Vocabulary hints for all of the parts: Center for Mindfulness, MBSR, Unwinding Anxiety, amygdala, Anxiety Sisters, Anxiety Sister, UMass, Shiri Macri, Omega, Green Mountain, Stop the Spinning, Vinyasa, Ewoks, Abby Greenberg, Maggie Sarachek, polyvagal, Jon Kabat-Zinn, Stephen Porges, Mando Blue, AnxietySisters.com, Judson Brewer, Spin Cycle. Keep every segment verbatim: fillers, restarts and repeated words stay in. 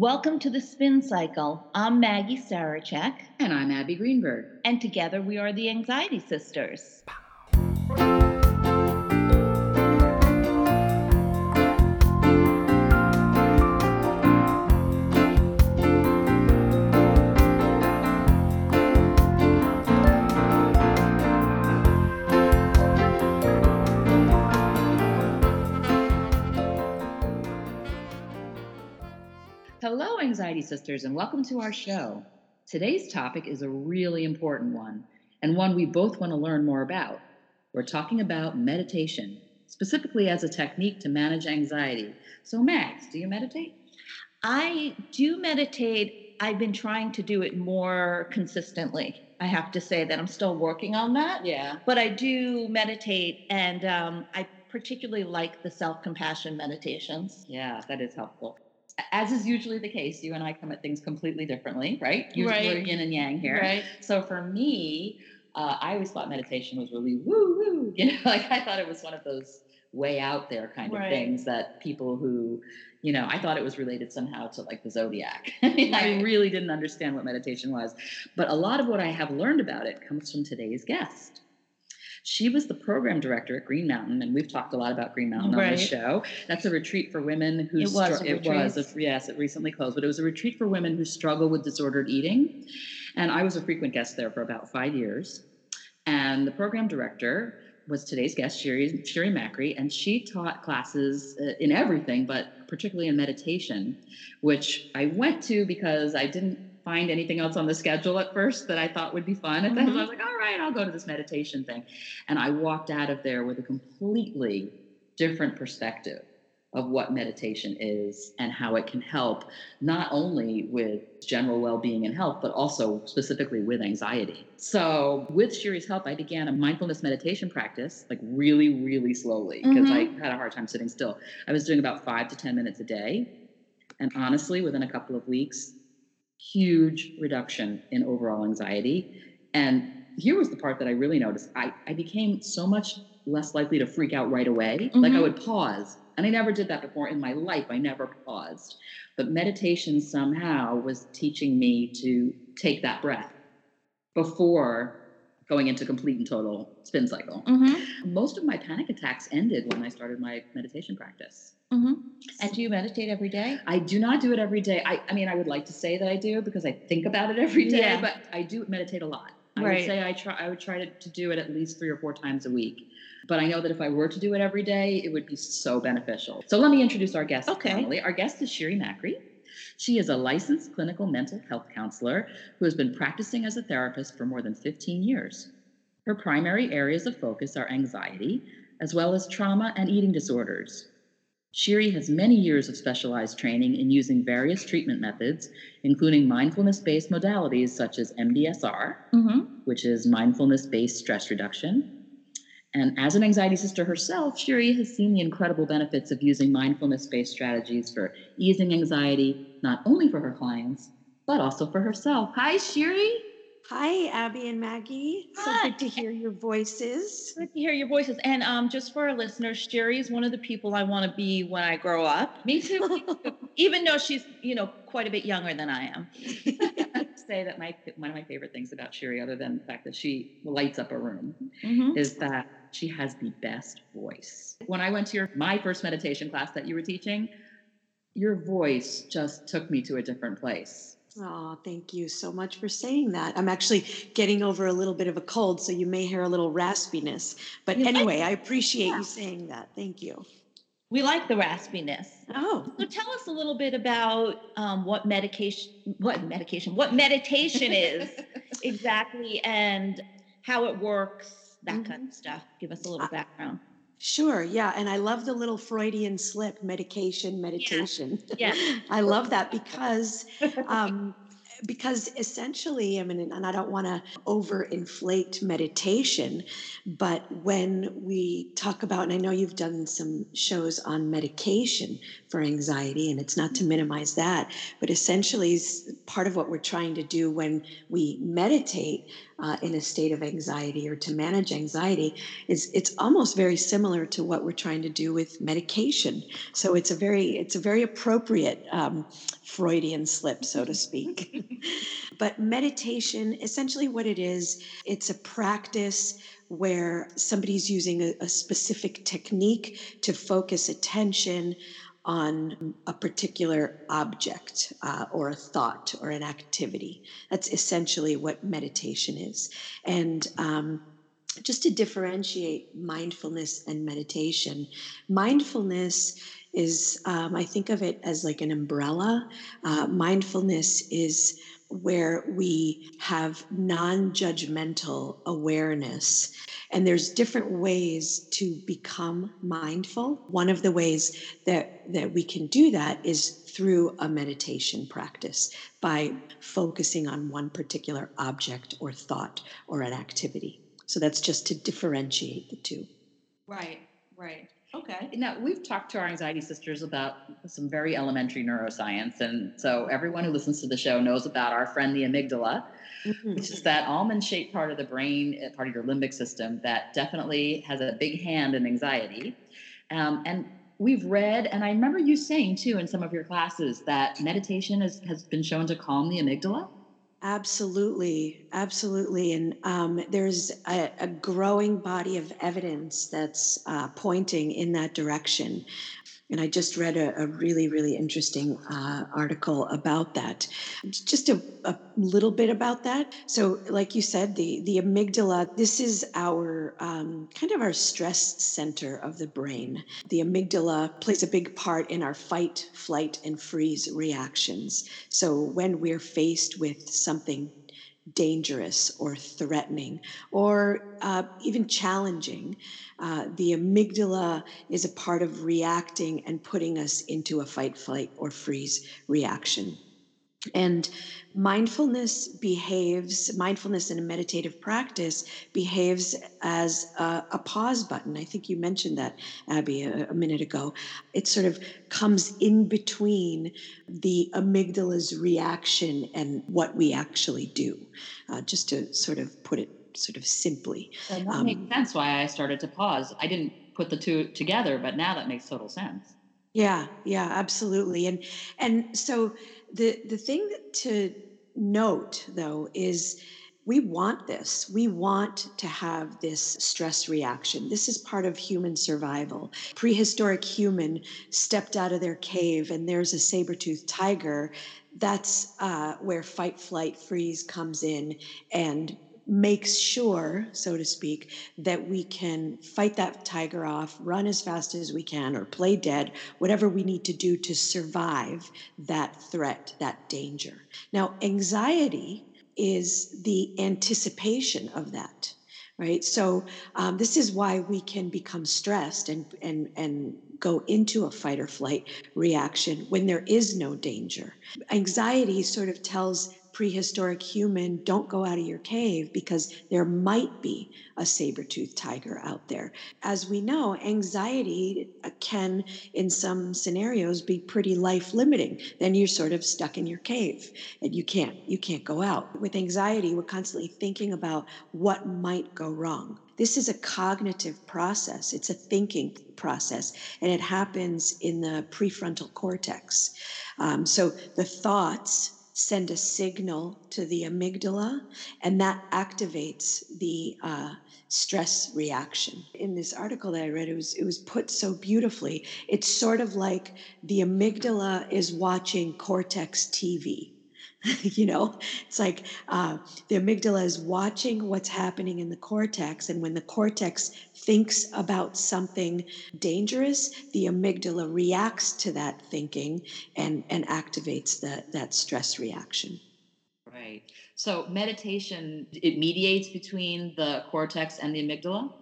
Welcome to the Spin Cycle. I'm Maggie Sarachek. And I'm Abby Greenberg. And together we are the Anxiety Sisters. Hello, Anxiety Sisters, and welcome to our show. Today's topic is a really important one, and one we both want to learn more about. We're talking about meditation, specifically as a technique to manage anxiety. So, Max, do you meditate? I do meditate. I've been trying to do it more consistently. I have to say that I'm still working on that. Yeah. But I do meditate, and um, I particularly like the self-compassion meditations. Yeah, that is helpful. As is usually the case, you and I come at things completely differently, right? You're right. Yin and yang here. Right. So for me, uh, I always thought meditation was really woo woo. You know, like I thought it was one of those way out there kind of right. things that people who, you know, I thought it was related somehow to like the zodiac. Right. I really didn't understand what meditation was. But a lot of what I have learned about it comes from today's guest. She was the program director at Green Mountain, and we've talked a lot about Green Mountain right. on this show. That's a retreat for women who... It was str- It was. A, yes, it recently closed, but it was a retreat for women who struggle with disordered eating. And I was a frequent guest there for about five years. And the program director was today's guest, Shiri, Shiri Macri, and she taught classes in everything, but particularly in meditation, which I went to because I didn't find anything else on the schedule at first that I thought would be fun. And then mm-hmm. I was like, all right, I'll go to this meditation thing. And I walked out of there with a completely different perspective of what meditation is and how it can help not only with general well-being and health, but also specifically with anxiety. So with Shiri's help, I began a mindfulness meditation practice, like really, really slowly, because mm-hmm. I had a hard time sitting still. I was doing about five to ten minutes a day. And honestly, within a couple of weeks, huge reduction in overall anxiety. And here was the part that I really noticed. I, I became so much less likely to freak out right away. Mm-hmm. Like I would pause, and I never did that before in my life. I never paused, but meditation somehow was teaching me to take that breath before going into complete and total spin cycle. Mm-hmm. Most of my panic attacks ended when I started my meditation practice. Mm-hmm. And do you meditate every day? I do not do it every day. I, I mean, I would like to say that I do because I think about it every day, yeah. but I do meditate a lot. I right. would say I try, I would try to, to do it at least three or four times a week. But I know that if I were to do it every day, it would be so beneficial. So let me introduce our guest. Okay. Finally. Our guest is Shiri Macri. She is a licensed clinical mental health counselor who has been practicing as a therapist for more than fifteen years. Her primary areas of focus are anxiety, as well as trauma and eating disorders. Shiri has many years of specialized training in using various treatment methods, including mindfulness-based modalities such as M B S R, mm-hmm. which is mindfulness-based stress reduction. And as an anxiety sister herself, Shiri has seen the incredible benefits of using mindfulness-based strategies for easing anxiety, not only for her clients, but also for herself. Hi, Shiri. Hi, Abby and Maggie. Hi. So good to hear your voices. Good to hear your voices. And um, just for our listeners, Shiri is one of the people I want to be when I grow up. Me too. Me too. Even though she's, you know, quite a bit younger than I am. I say that my one of my favorite things about Shiri, other than the fact that she lights up a room, mm-hmm. is that she has the best voice. When I went to your my first meditation class that you were teaching, your voice just took me to a different place. Oh, thank you so much for saying that. I'm actually getting over a little bit of a cold, so you may hear a little raspiness. But you anyway, like- I appreciate yeah. you saying that. Thank you. We like the raspiness. Oh. So tell us a little bit about um, what medication, what medication, what meditation is exactly and how it works, that mm-hmm. kind of stuff. Give us a little uh- background. Sure. Yeah. And I love the little Freudian slip, medication, meditation. Yeah. Yeah. I love that because um, because essentially, I mean, and I don't want to overinflate meditation, but when we talk about, and I know you've done some shows on medication for anxiety, and it's not to minimize that, but essentially part of what we're trying to do when we meditate uh, in a state of anxiety or to manage anxiety is it's almost very similar to what we're trying to do with medication. So it's a very, it's a very appropriate um, Freudian slip, so to speak. But meditation, essentially what it is, it's a practice where somebody's using a, a specific technique to focus attention on a particular object uh, or a thought or an activity. That's essentially what meditation is. And um, just to differentiate mindfulness and meditation, mindfulness is, um, I think of it as like an umbrella. Uh, mindfulness is where we have non-judgmental awareness. And there's different ways to become mindful. One of the ways that, that we can do that is through a meditation practice by focusing on one particular object or thought or an activity. So that's just to differentiate the two. Right, right. Okay. Now, we've talked to our anxiety sisters about some very elementary neuroscience. And so everyone who listens to the show knows about our friend, the amygdala, mm-hmm. which is that almond-shaped part of the brain, part of your limbic system, that definitely has a big hand in anxiety. Um, and we've read, and I remember you saying, too, in some of your classes, that meditation is, has been shown to calm the amygdala. Absolutely. Absolutely. And um, there's a, a growing body of evidence that's uh, pointing in that direction. And I just read a, a really, really interesting uh, article about that. Just a, a little bit about that. So like you said, the, the amygdala, this is our um, kind of our stress center of the brain. The amygdala plays a big part in our fight, flight, and freeze reactions. So when we're faced with something dangerous or threatening or uh, even challenging, uh, the amygdala is a part of reacting and putting us into a fight, flight, or freeze reaction. And mindfulness behaves, mindfulness in a meditative practice behaves as a, a pause button. I think you mentioned that, Abby, a, a minute ago. It sort of comes in between the amygdala's reaction and what we actually do, uh, just to sort of put it sort of simply. And that um, makes sense why I started to pause. I didn't put the two together, but now that makes total sense. Yeah, yeah, absolutely. And and so the the thing to note, though, is we want this. We want to have this stress reaction. This is part of human survival. Prehistoric human stepped out of their cave and there's a saber-toothed tiger. That's uh, where fight, flight, freeze comes in and makes sure, so to speak, that we can fight that tiger off, run as fast as we can, or play dead, whatever we need to do to survive that threat, that danger. Now, anxiety is the anticipation of that, right? So um, this is why we can become stressed and and and go into a fight or flight reaction when there is no danger. Anxiety sort of tells prehistoric human, don't go out of your cave because there might be a saber-toothed tiger out there. As we know, anxiety can, in some scenarios, be pretty life-limiting. Then you're sort of stuck in your cave and you can't, you can't go out. With anxiety, we're constantly thinking about what might go wrong. This is a cognitive process. It's a thinking process, and it happens in the prefrontal cortex. Um, so the thoughts send a signal to the amygdala, and that activates the uh, stress reaction. In this article that I read, it was it was put so beautifully. It's sort of like the amygdala is watching Cortex T V. You know, it's like uh, the amygdala is watching what's happening in the cortex. And when the cortex thinks about something dangerous, the amygdala reacts to that thinking and, and activates the, that stress reaction. Right. So meditation, it mediates between the cortex and the amygdala?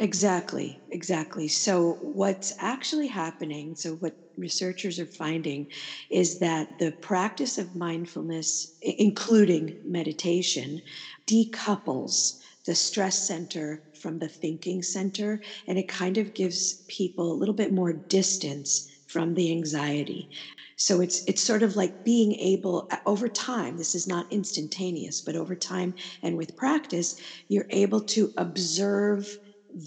Exactly, exactly. So what's actually happening, so what researchers are finding is that the practice of mindfulness, including meditation, decouples the stress center from the thinking center, and it kind of gives people a little bit more distance from the anxiety. So it's it's sort of like being able, over time, this is not instantaneous, but over time and with practice, you're able to observe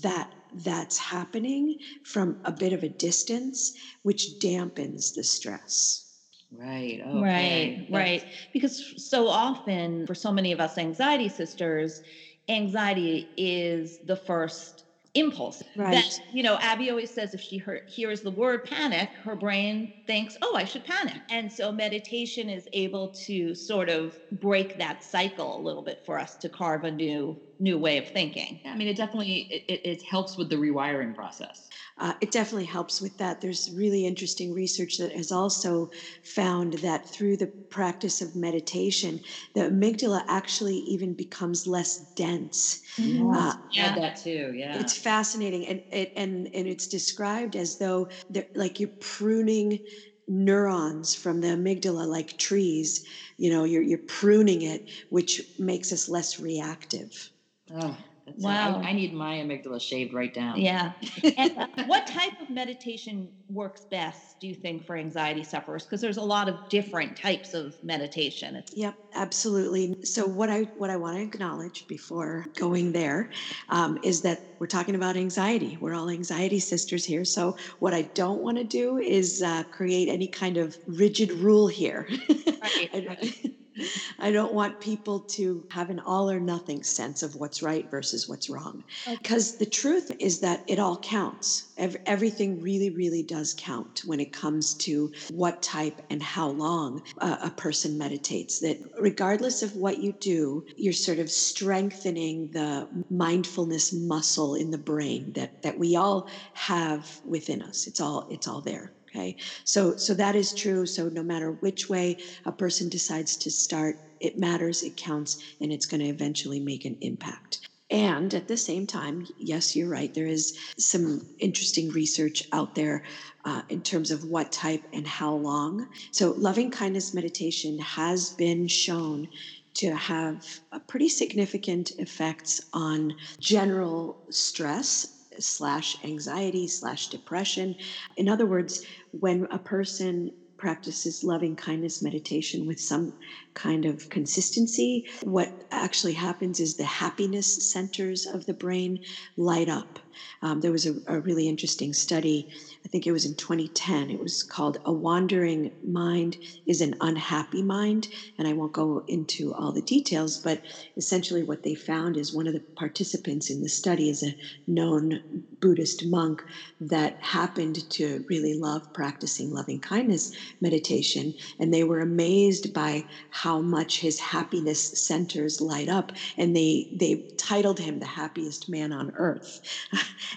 that that's happening from a bit of a distance, which dampens the stress. Right. Okay. Right, right. Because so often, for so many of us Anxiety Sisters, anxiety is the first impulse. Right. That, you know, Abby always says if she hear, hears the word panic, her brain thinks, oh, I should panic. And so meditation is able to sort of break that cycle a little bit for us to carve a new new way of thinking. Yeah, I mean, it definitely, it, it, it helps with the rewiring process. Uh, it definitely helps with that. There's really interesting research that has also found that through the practice of meditation, the amygdala actually even becomes less dense. Mm-hmm. Uh, yeah, that too. Yeah, it's fascinating, and it and and it's described as though like you're pruning neurons from the amygdala like trees. You know, you're you're pruning it, which makes us less reactive. Oh. That's wow. I, I need my amygdala shaved right down. Yeah. And what type of meditation works best, do you think, for anxiety sufferers? Because there's a lot of different types of meditation. Yep, absolutely. So what I what I want to acknowledge before going there um, is that we're talking about anxiety. We're all anxiety sisters here. So what I don't want to do is uh, create any kind of rigid rule here. Right. I, I don't want people to have an all or nothing sense of what's right versus what's wrong. Because okay. The truth is that it all counts. Every, everything really, really does count when it comes to what type and how long uh, a person meditates. That regardless of what you do, you're sort of strengthening the mindfulness muscle in the brain that, that we all have within us. It's all, it's all there. Okay. So, so that is true. So no matter which way a person decides to start, it matters, it counts, and it's going to eventually make an impact. And at the same time, yes, you're right. There is some interesting research out there uh, in terms of what type and how long. So loving kindness meditation has been shown to have a pretty significant effects on general stress slash anxiety slash depression. In other words, when a person practices loving kindness meditation with some kind of consistency, what actually happens is the happiness centers of the brain light up. Um, there was a, a really interesting study, I think it was in twenty ten. It was called A Wandering Mind is an Unhappy Mind. And I won't go into all the details, but essentially what they found is one of the participants in the study is a known Buddhist monk that happened to really love practicing loving kindness meditation. And they were amazed by how much his happiness centers light up. And they, they titled him the happiest man on earth.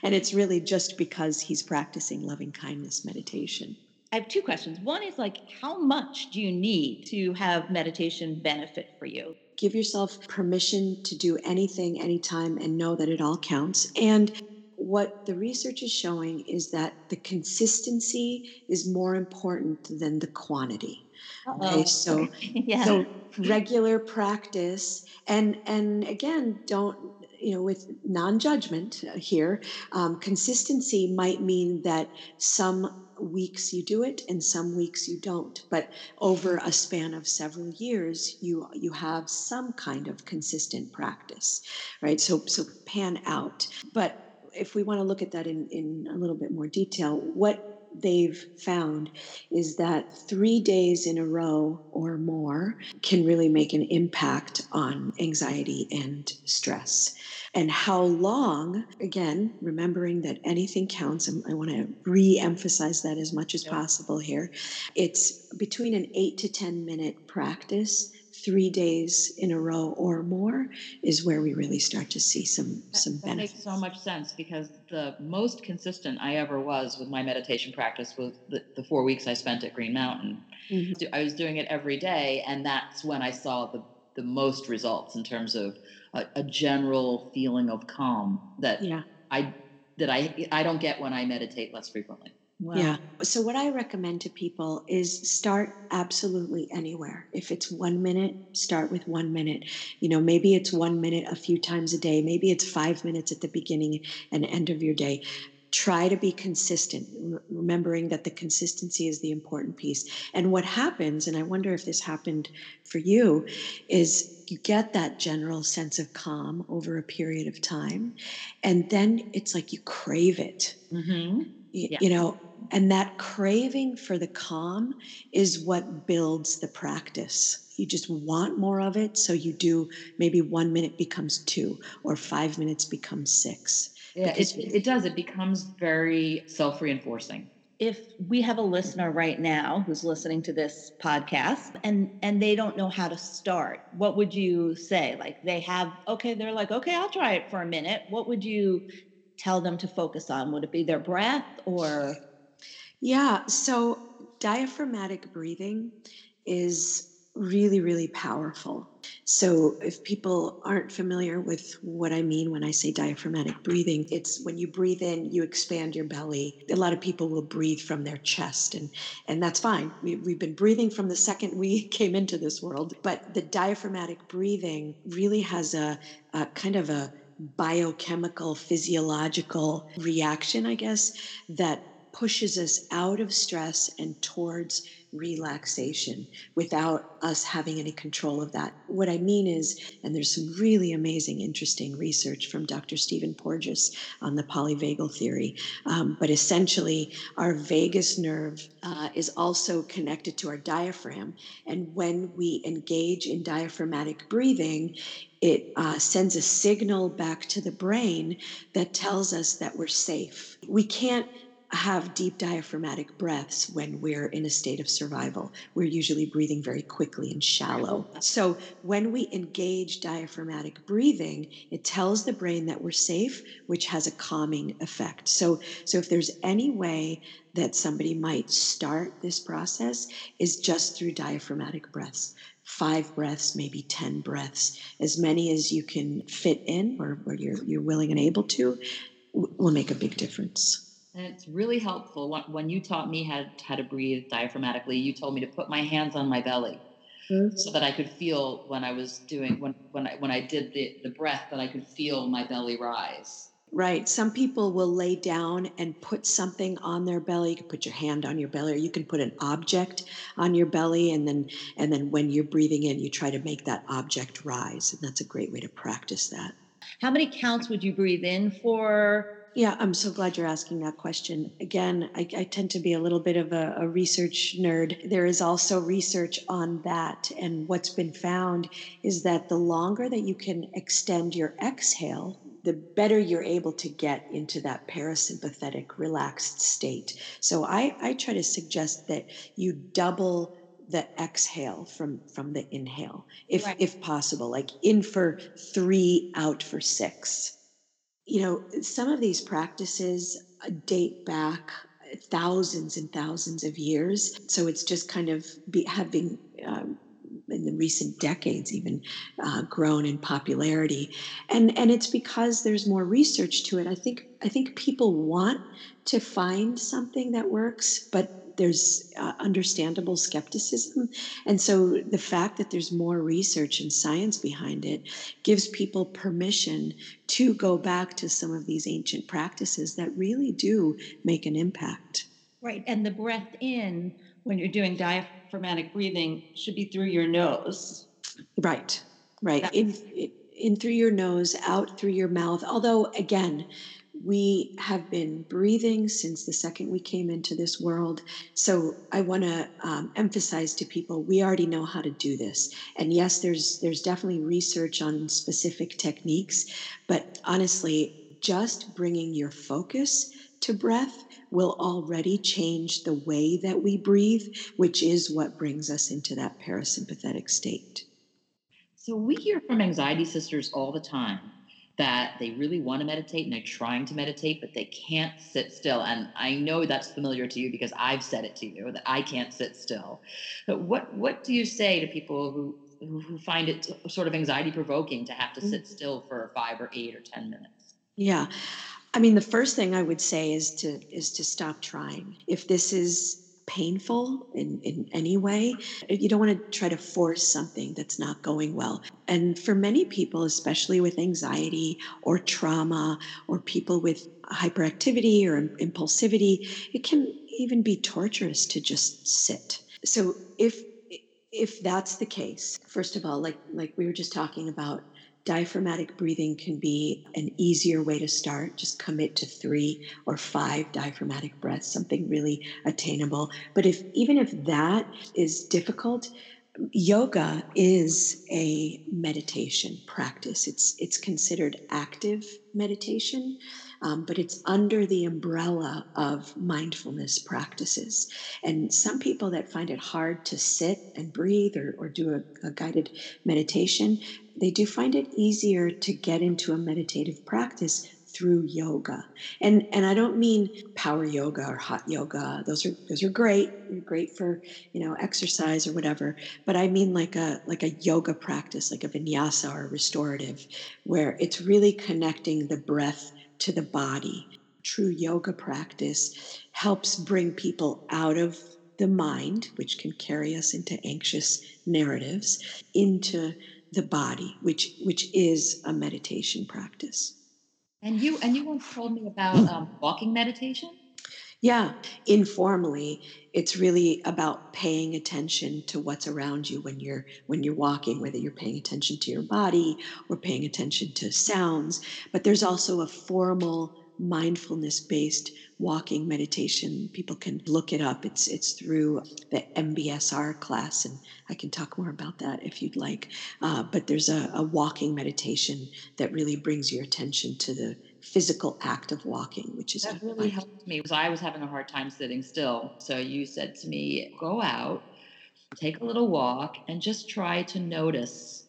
And it's really just because he's practicing loving kindness meditation. I have two questions. One is like, how much do you need to have meditation benefit for you? Give yourself permission to do anything, anytime, and know that it all counts. And what the research is showing is that the consistency is more important than the quantity. Uh-oh. Okay, so, yeah. so regular practice, and and again, don't. You know, with non-judgment here, um, consistency might mean that some weeks you do it and some weeks you don't. But over a span of several years, you you have some kind of consistent practice, right? So so pan out. But if we want to look at that in, in a little bit more detail, what they've found is that three days in a row or more can really make an impact on anxiety and stress. And how long, again, remembering that anything counts, and I want to re-emphasize that as much as yep. possible here, it's between an eight to ten minute practice, three days in a row or more is where we really start to see some, that, some benefits. That makes so much sense, because the most consistent I ever was with my meditation practice was the, the four weeks I spent at Green Mountain. Mm-hmm. I was doing it every day, and that's when I saw the, the most results in terms of a, a general feeling of calm that yeah. I that I I don't get when I meditate less frequently. Wow. Yeah. So what I recommend to people is start absolutely anywhere. If it's one minute, start with one minute. You know, maybe it's one minute a few times a day. Maybe it's five minutes at the beginning and end of your day. Try to be consistent, remembering that the consistency is the important piece. And what happens, and I wonder if this happened for you, is you get that general sense of calm over a period of time. And then it's like you crave it, mm-hmm. yeah. you know, and that craving for the calm is what builds the practice. You just want more of it. So you do, maybe one minute becomes two or five minutes becomes six. Yeah, it, it does. It becomes very self-reinforcing. If we have a listener right now who's listening to this podcast and, and they don't know how to start, what would you say? Like they have, okay, they're like, okay, I'll try it for a minute. What would you tell them to focus on? Would it be their breath or? Yeah. So diaphragmatic breathing is really, really powerful. So if people aren't familiar with what I mean when I say diaphragmatic breathing, it's when you breathe in, you expand your belly. A lot of people will breathe from their chest, and, and that's fine. We, we've been breathing from the second we came into this world. But the diaphragmatic breathing really has a, a kind of a biochemical, physiological reaction, I guess, that pushes us out of stress and towards relaxation without us having any control of that. What I mean is, and there's some really amazing, interesting research from Doctor Stephen Porges on the polyvagal theory, um, but essentially our vagus nerve uh, is also connected to our diaphragm. And when we engage in diaphragmatic breathing, it uh, sends a signal back to the brain that tells us that we're safe. We can't have deep diaphragmatic breaths when we're in a state of survival. We're usually breathing very quickly and shallow. So when we engage diaphragmatic breathing, it tells the brain that we're safe, which has a calming effect. So, so if there's any way that somebody might start this process, is just through diaphragmatic breaths. Five breaths, maybe ten breaths, as many as you can fit in or, or you're, you're willing and able to, will make a big difference. And it's really helpful. When you taught me how, how to breathe diaphragmatically, you told me to put my hands on my belly mm-hmm. so that I could feel when I was doing, when, when I, when I did the, the breath, that I could feel my belly rise. Right. Some people will lay down and put something on their belly. You can put your hand on your belly, or you can put an object on your belly. And then, and then when you're breathing in, you try to make that object rise. And that's a great way to practice that. How many counts would you breathe in for? Yeah, I'm so glad you're asking that question. Again, I, I tend to be a little bit of a, a research nerd. There is also research on that. And what's been found is that the longer that you can extend your exhale, the better you're able to get into that parasympathetic, relaxed state. So I, I try to suggest that you double the exhale from, from the inhale, if, right. if possible, like in for three, out for six. You know, some of these practices date back thousands and thousands of years. So it's just kind of be, having, um, in the recent decades, even uh, grown in popularity. And and it's because there's more research to it. I think I think people want to find something that works, but there's uh, understandable skepticism. And so the fact that there's more research and science behind it gives people permission to go back to some of these ancient practices that really do make an impact. Right. And the breath in, when you're doing diaphragmatic breathing, should be through your nose. Right. Right. In, in through your nose, out through your mouth. Although, again, we have been breathing since the second we came into this world. So I want to um, emphasize to people, we already know how to do this. And yes, there's there's definitely research on specific techniques, but honestly, just bringing your focus to breath will already change the way that we breathe, which is what brings us into that parasympathetic state. So we hear from Anxiety Sisters all the time that they really want to meditate and they're trying to meditate, but they can't sit still. And I know that's familiar to you because I've said it to you, that I can't sit still. But what, what do you say to people who, who find it sort of anxiety provoking to have to sit still for five or eight or ten minutes? Yeah. I mean, the first thing I would say is to is to stop trying. If this is painful in, in any way, you don't want to try to force something that's not going well. And for many people, especially with anxiety or trauma or people with hyperactivity or impulsivity, it can even be torturous to just sit. So if if that's the case, first of all, like like we were just talking about, diaphragmatic breathing can be an easier way to start. Just commit to three or five diaphragmatic breaths, something really attainable. But if even if that is difficult, yoga is a meditation practice. It's it's considered active meditation, um, but it's under the umbrella of mindfulness practices. And some people that find it hard to sit and breathe or, or do a, a guided meditation, they do find it easier to get into a meditative practice through yoga. And and I don't mean power yoga or hot yoga. Those are those are great. They're great for, you know, exercise or whatever. But I mean like a like a yoga practice, like a vinyasa or restorative, where it's really connecting the breath to the body. True yoga practice helps bring people out of the mind, which can carry us into anxious narratives, into the body, which which is a meditation practice. And you and you once told me about um, walking meditation. Yeah, informally, it's really about paying attention to what's around you when you're when you're walking, whether you're paying attention to your body or paying attention to sounds. But there's also a formal mindfulness-based walking meditation. People can look it up. It's it's through the M B S R class, and I can talk more about that if you'd like. Uh, but there's a, a walking meditation that really brings your attention to the physical act of walking, which is that really helped me because I was having a hard time sitting still. So you said to me, go out, take a little walk, and just try to notice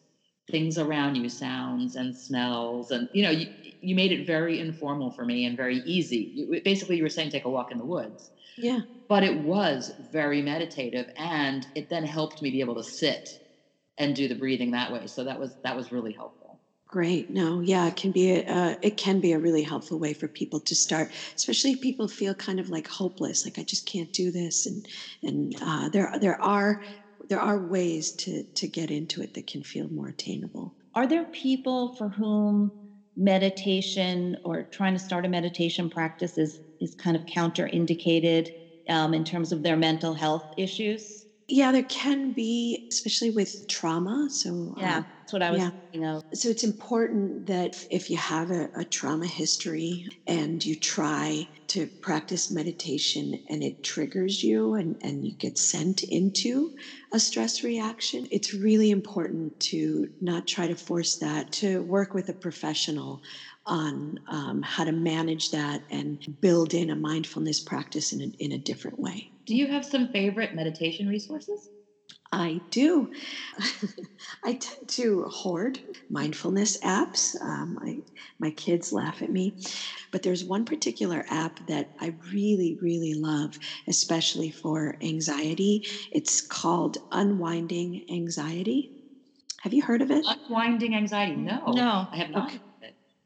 things around you, sounds and smells, and you know you. You made it very informal for me and very easy. You, basically, you were saying take a walk in the woods. Yeah. But it was very meditative, and it then helped me be able to sit and do the breathing that way. So that was that was really helpful. Great. No, yeah, it can be a, uh, it can be a really helpful way for people to start, especially if people feel kind of like hopeless, like I just can't do this, and and uh, there there are there are ways to to get into it that can feel more attainable. Are there people for whom meditation or trying to start a meditation practice is, is kind of counterindicated um, in terms of their mental health issues? Yeah, there can be, especially with trauma. So yeah, um, that's what I was yeah. thinking of. So it's important that if you have a, a trauma history and you try to practice meditation and it triggers you and, and you get sent into a stress reaction, it's really important to not try to force that, to work with a professional on um, how to manage that and build in a mindfulness practice in a, in a different way. Do you have some favorite meditation resources? I do. I tend to hoard mindfulness apps. Um, I, my kids laugh at me. But there's one particular app that I really, really love, especially for anxiety. It's called Unwinding Anxiety. Have you heard of it? Unwinding Anxiety? No. No. I have not. Okay.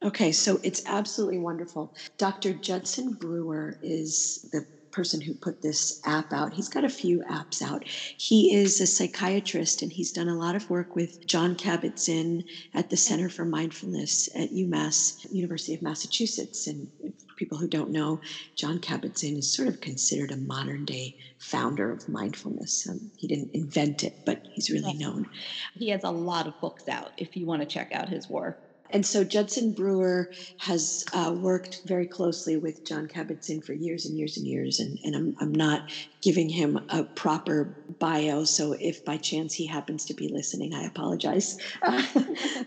Okay, so it's absolutely wonderful. Doctor Judson Brewer is the person who put this app out. He's got a few apps out. He is a psychiatrist, and he's done a lot of work with Jon Kabat-Zinn at the Center for Mindfulness at UMass, University of Massachusetts. And people who don't know, Jon Kabat-Zinn is sort of considered a modern-day founder of mindfulness. Um, he didn't invent it, but he's really known. He has a lot of books out if you want to check out his work. And so Judson Brewer has uh, worked very closely with Jon Kabat-Zinn for years and years and years, and, and I'm, I'm not giving him a proper bio, so if by chance he happens to be listening, I apologize. Uh,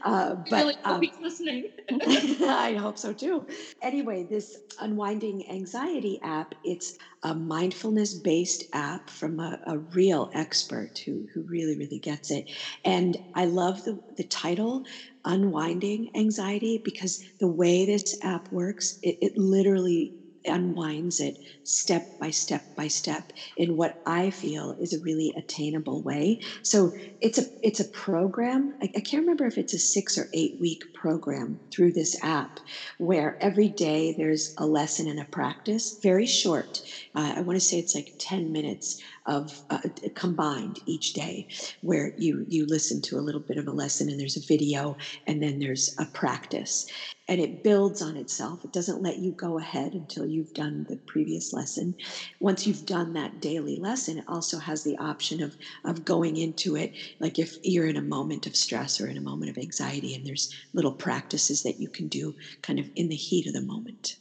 uh, but I really hope um, he's listening. I hope so too. Anyway, this Unwinding Anxiety app, it's a mindfulness-based app from a, a real expert who, who really, really gets it. And I love the, the title, Unwinding Anxiety, because the way this app works, it, it literally unwinds it step by step by step in what I feel is a really attainable way. So it's a it's a program. I, I can't remember if it's a six or eight week program through this app where every day there's a lesson and a practice, very short. Uh, I want to say it's like ten minutes of uh, combined each day where you, you listen to a little bit of a lesson and there's a video and then there's a practice. And it builds on itself. It doesn't let you go ahead until you've done the previous lesson. Once you've done that daily lesson, it also has the option of, of going into it. Like if you're in a moment of stress or in a moment of anxiety, and there's little practices that you can do kind of in the heat of the moment.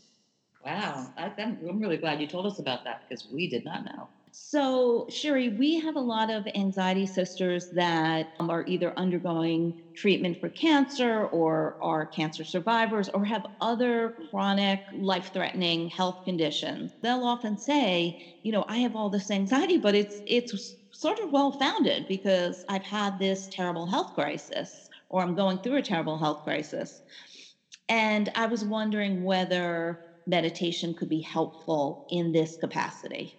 Wow. I'm really glad you told us about that because we did not know. So, Shiri, we have a lot of anxiety sisters that um, are either undergoing treatment for cancer or are cancer survivors or have other chronic, life-threatening health conditions. They'll often say, you know, I have all this anxiety, but it's it's sort of well-founded because I've had this terrible health crisis or I'm going through a terrible health crisis. And I was wondering whether meditation could be helpful in this capacity.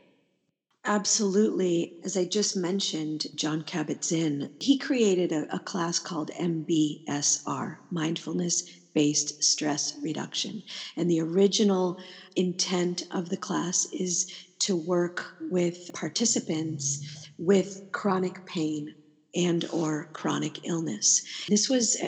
Absolutely. As I just mentioned, Jon Kabat-Zinn, he created a, a class called M B S R, Mindfulness-Based Stress Reduction. And the original intent of the class is to work with participants with chronic pain and or chronic illness. This was,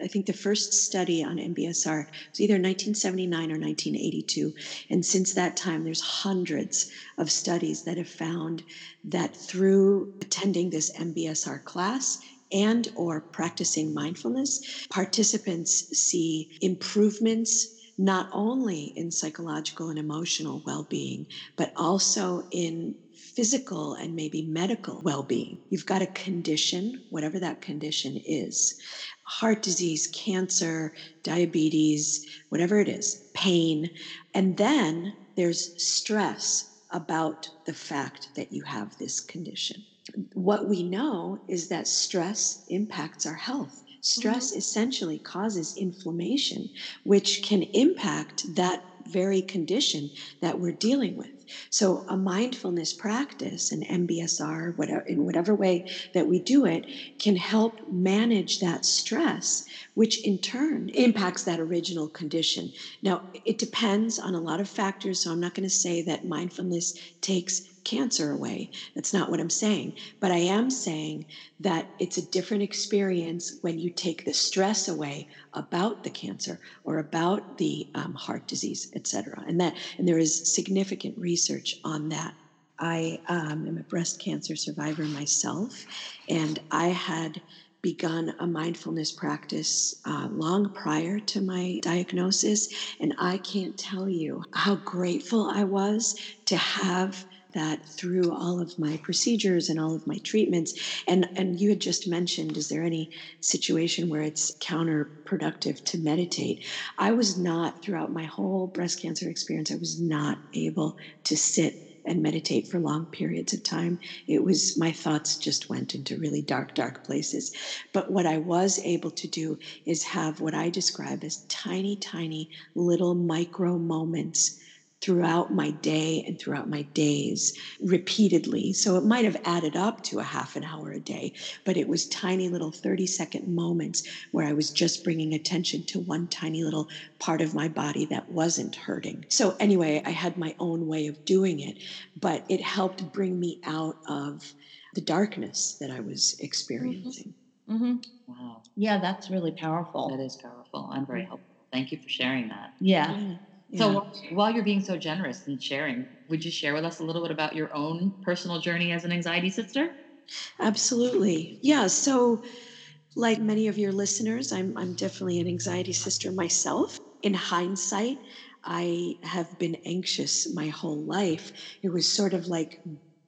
I think, the first study on M B S R. It was either nineteen seventy-nine or nineteen eighty-two. And since that time, there's hundreds of studies that have found that through attending this M B S R class and or practicing mindfulness, participants see improvements not only in psychological and emotional well-being, but also in physical and maybe medical well-being. You've got a condition, whatever that condition is, heart disease, cancer, diabetes, whatever it is, pain. And then there's stress about the fact that you have this condition. What we know is that stress impacts our health. Stress mm-hmm. essentially causes inflammation, which can impact that very condition that we're dealing with. So a mindfulness practice, an M B S R, whatever, in whatever way that we do it, can help manage that stress, which in turn impacts that original condition. Now, it depends on a lot of factors, so I'm not going to say that mindfulness takes cancer away. That's not what I'm saying. But I am saying that it's a different experience when you take the stress away about the cancer or about the um, heart disease, et cetera. And that, and there is significant research on that. I um, am a breast cancer survivor myself, and I had begun a mindfulness practice uh, long prior to my diagnosis. And I can't tell you how grateful I was to have that through all of my procedures and all of my treatments. And and you had just mentioned, is there any situation where it's counterproductive to meditate? I was not, throughout my whole breast cancer experience, I was not able to sit and meditate for long periods of time. It was, my thoughts just went into really dark, dark places. But what I was able to do is have what I describe as tiny, tiny little micro moments throughout my day and throughout my days repeatedly. So it might have added up to a half an hour a day, but it was tiny little thirty second moments where I was just bringing attention to one tiny little part of my body that wasn't hurting. So anyway, I had my own way of doing it, but it helped bring me out of the darkness that I was experiencing. Mm-hmm. Mm-hmm. Wow. Yeah, that's really powerful. That is powerful. I'm very helpful. Thank you for sharing that. Yeah. yeah. So yeah. While you're being so generous and sharing, would you share with us a little bit about your own personal journey as an anxiety sister? Absolutely. Yeah. So like many of your listeners, I'm I'm definitely an anxiety sister myself. In hindsight, I have been anxious my whole life. It was sort of like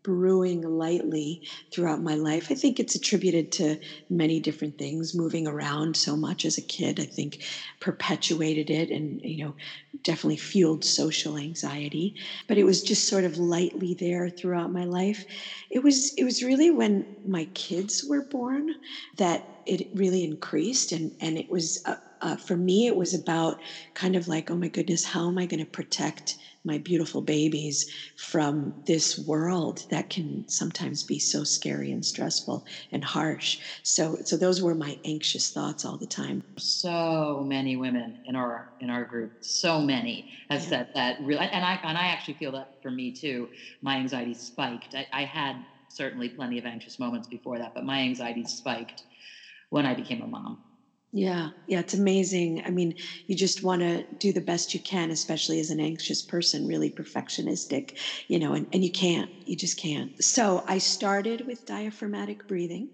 brewing lightly throughout my life. I think it's attributed to many different things. Moving around so much as a kid, I think, perpetuated it and, you know, definitely fueled social anxiety. But it was just sort of lightly there throughout my life. It was, it was really when my kids were born that it really increased. And, and it was a, uh, for me, it was about kind of like, oh my goodness, how am I going to protect my beautiful babies from this world that can sometimes be so scary and stressful and harsh. So, so those were my anxious thoughts all the time. So many women in our, in our group, so many have yeah. said that really, and I, and I actually feel that for me too, my anxiety spiked. I, I had certainly plenty of anxious moments before that, but my anxiety spiked when I became a mom. Yeah. Yeah. It's amazing. I mean, you just want to do the best you can, especially as an anxious person, really perfectionistic, you know, and, and you can't, you just can't. So I started with diaphragmatic breathing.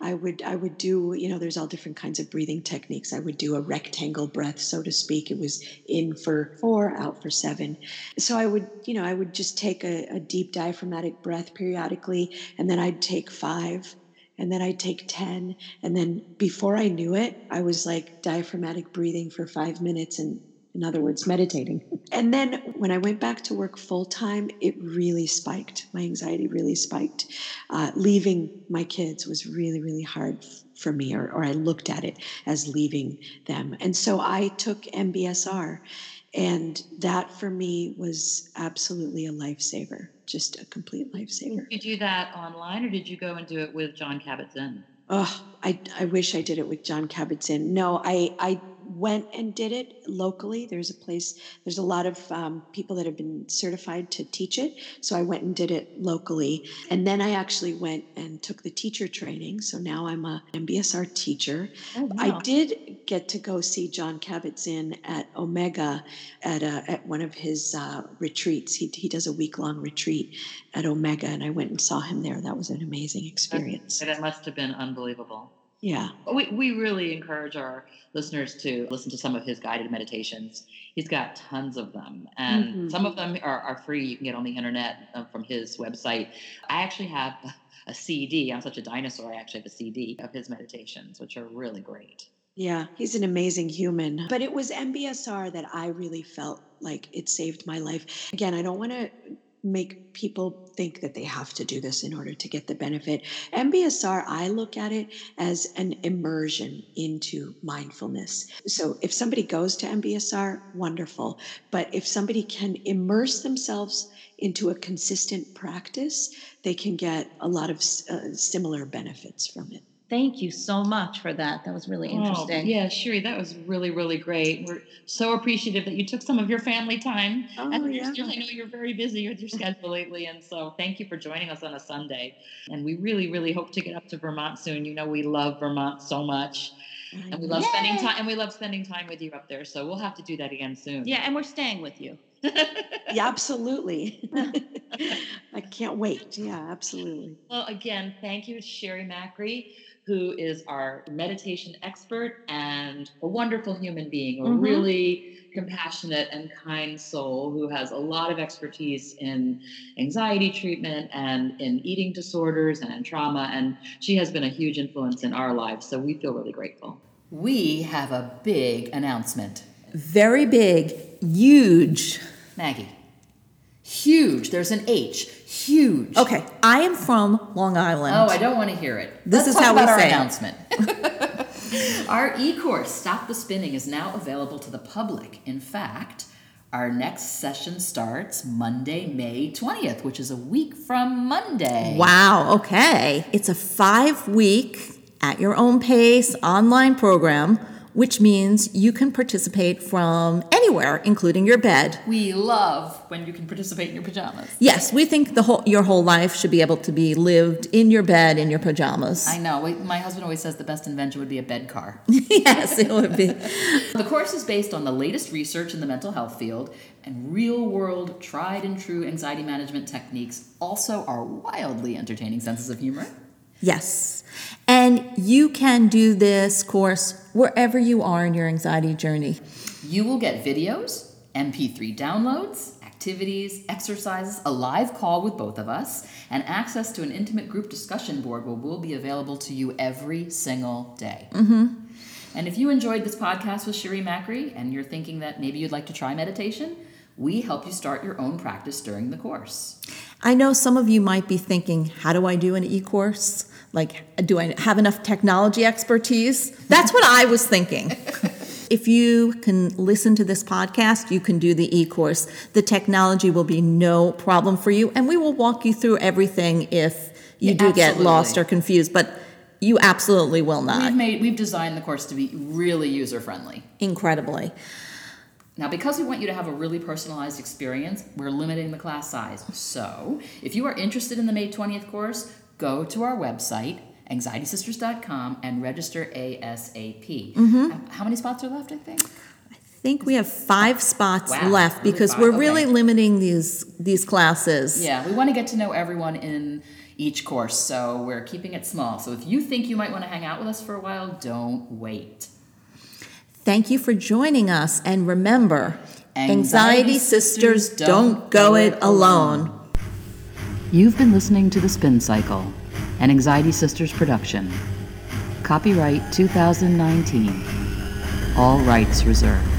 I would, I would do, you know, there's all different kinds of breathing techniques. I would do a rectangle breath, so to speak. It was in for four, out for seven. So I would, you know, I would just take a, a deep diaphragmatic breath periodically, and then I'd take five. And then I'd take ten. And then before I knew it, I was like diaphragmatic breathing for five minutes. And in other words, meditating. And then when I went back to work full time, it really spiked. My anxiety really spiked. Uh, leaving my kids was really, really hard for me, or, or I looked at it as leaving them. And so I took M B S R. And that for me was absolutely a lifesaver, just a complete lifesaver. Did you do that online, or did you go and do it with Jon Kabat-Zinn? Oh, I, I wish I did it with Jon Kabat-Zinn. No, I, I went and did it locally. There's a place, there's a lot of um, people that have been certified to teach it. So I went and did it locally. And then I actually went and took the teacher training. So now I'm a M B S R teacher. Oh, wow. I did get to go see Jon Kabat-Zinn at Omega at a, at one of his uh, retreats. He he does a week-long retreat at Omega, and I went and saw him there. That was an amazing experience. That must have been unbelievable. Yeah. We we really encourage our listeners to listen to some of his guided meditations. He's got tons of them, and mm-hmm. some of them are, are free. You can get on the internet from his website. I actually have a C D. I'm such a dinosaur. I actually have a C D of his meditations, which are really great. Yeah, he's an amazing human. But it was M B S R that I really felt like it saved my life. Again, I don't want to make people think that they have to do this in order to get the benefit. M B S R, I look at it as an immersion into mindfulness. So if somebody goes to M B S R, wonderful. But if somebody can immerse themselves into a consistent practice, they can get a lot of uh, similar benefits from it. Thank you so much for that. That was really interesting. Oh, yeah, Shiri, that was really, really great. We're so appreciative that you took some of your family time. Oh, and yeah. I know you're very busy with your schedule lately, and so thank you for joining us on a Sunday. And we really, really hope to get up to Vermont soon. You know, we love Vermont so much. And we love Yay. spending time and we love spending time with you up there. So we'll have to do that again soon. Yeah, and we're staying with you. Yeah, absolutely. I can't wait. Yeah, absolutely. Well, again, thank you, Shiri Macri, who is our meditation expert and a wonderful human being, a mm-hmm. really compassionate and kind soul who has a lot of expertise in anxiety treatment and in eating disorders and in trauma. And she has been a huge influence in our lives. So we feel really grateful. We have a big announcement. Very big, huge. Maggie. Huge. There's an H. Huge. Okay. I am from Long Island. Oh, I don't want to hear it. This Let's is how we our say announcement. It. Our e-course, Stop the Spinning, is now available to the public. In fact, our next session starts Monday, May twentieth, which is a week from Monday. Wow. Okay. It's a five-week, at-your-own-pace online program, which means you can participate from anywhere, including your bed. We love when you can participate in your pajamas. Yes, we think the whole your whole life should be able to be lived in your bed, in your pajamas. I know. My husband always says the best invention would be a bed car. Yes, it would be. The course is based on the latest research in the mental health field and real-world, tried-and-true anxiety management techniques, also our wildly entertaining senses of humor. Yes. And you can do this course wherever you are in your anxiety journey. You will get videos, M P three downloads, activities, exercises, a live call with both of us, and access to an intimate group discussion board will, will be available to you every single day. Mm-hmm. And if you enjoyed this podcast with Shiri Macri and you're thinking that maybe you'd like to try meditation, we help you start your own practice during the course. I know some of you might be thinking, how do I do an e-course? Like, do I have enough technology expertise? That's what I was thinking. If you can listen to this podcast, you can do the e-course. The technology will be no problem for you, and we will walk you through everything if you yeah, do absolutely. get lost or confused. But you absolutely will not. We've made, we've designed the course to be really user-friendly. Incredibly. Now, because we want you to have a really personalized experience, we're limiting the class size. So if you are interested in the May twentieth course, go to our website, Anxiety Sisters dot com, and register ASAP. Mm-hmm. How many spots are left, I think? I think we have five spots wow, left really because five. we're really okay. limiting these these classes. Yeah, we want to get to know everyone in each course, so we're keeping it small. So if you think you might want to hang out with us for a while, don't wait. Thank you for joining us, and remember, Anxiety, Anxiety Sisters, Sisters don't go it alone. You've been listening to The Spin Cycle, an Anxiety Sisters production. Copyright twenty nineteen. All rights reserved.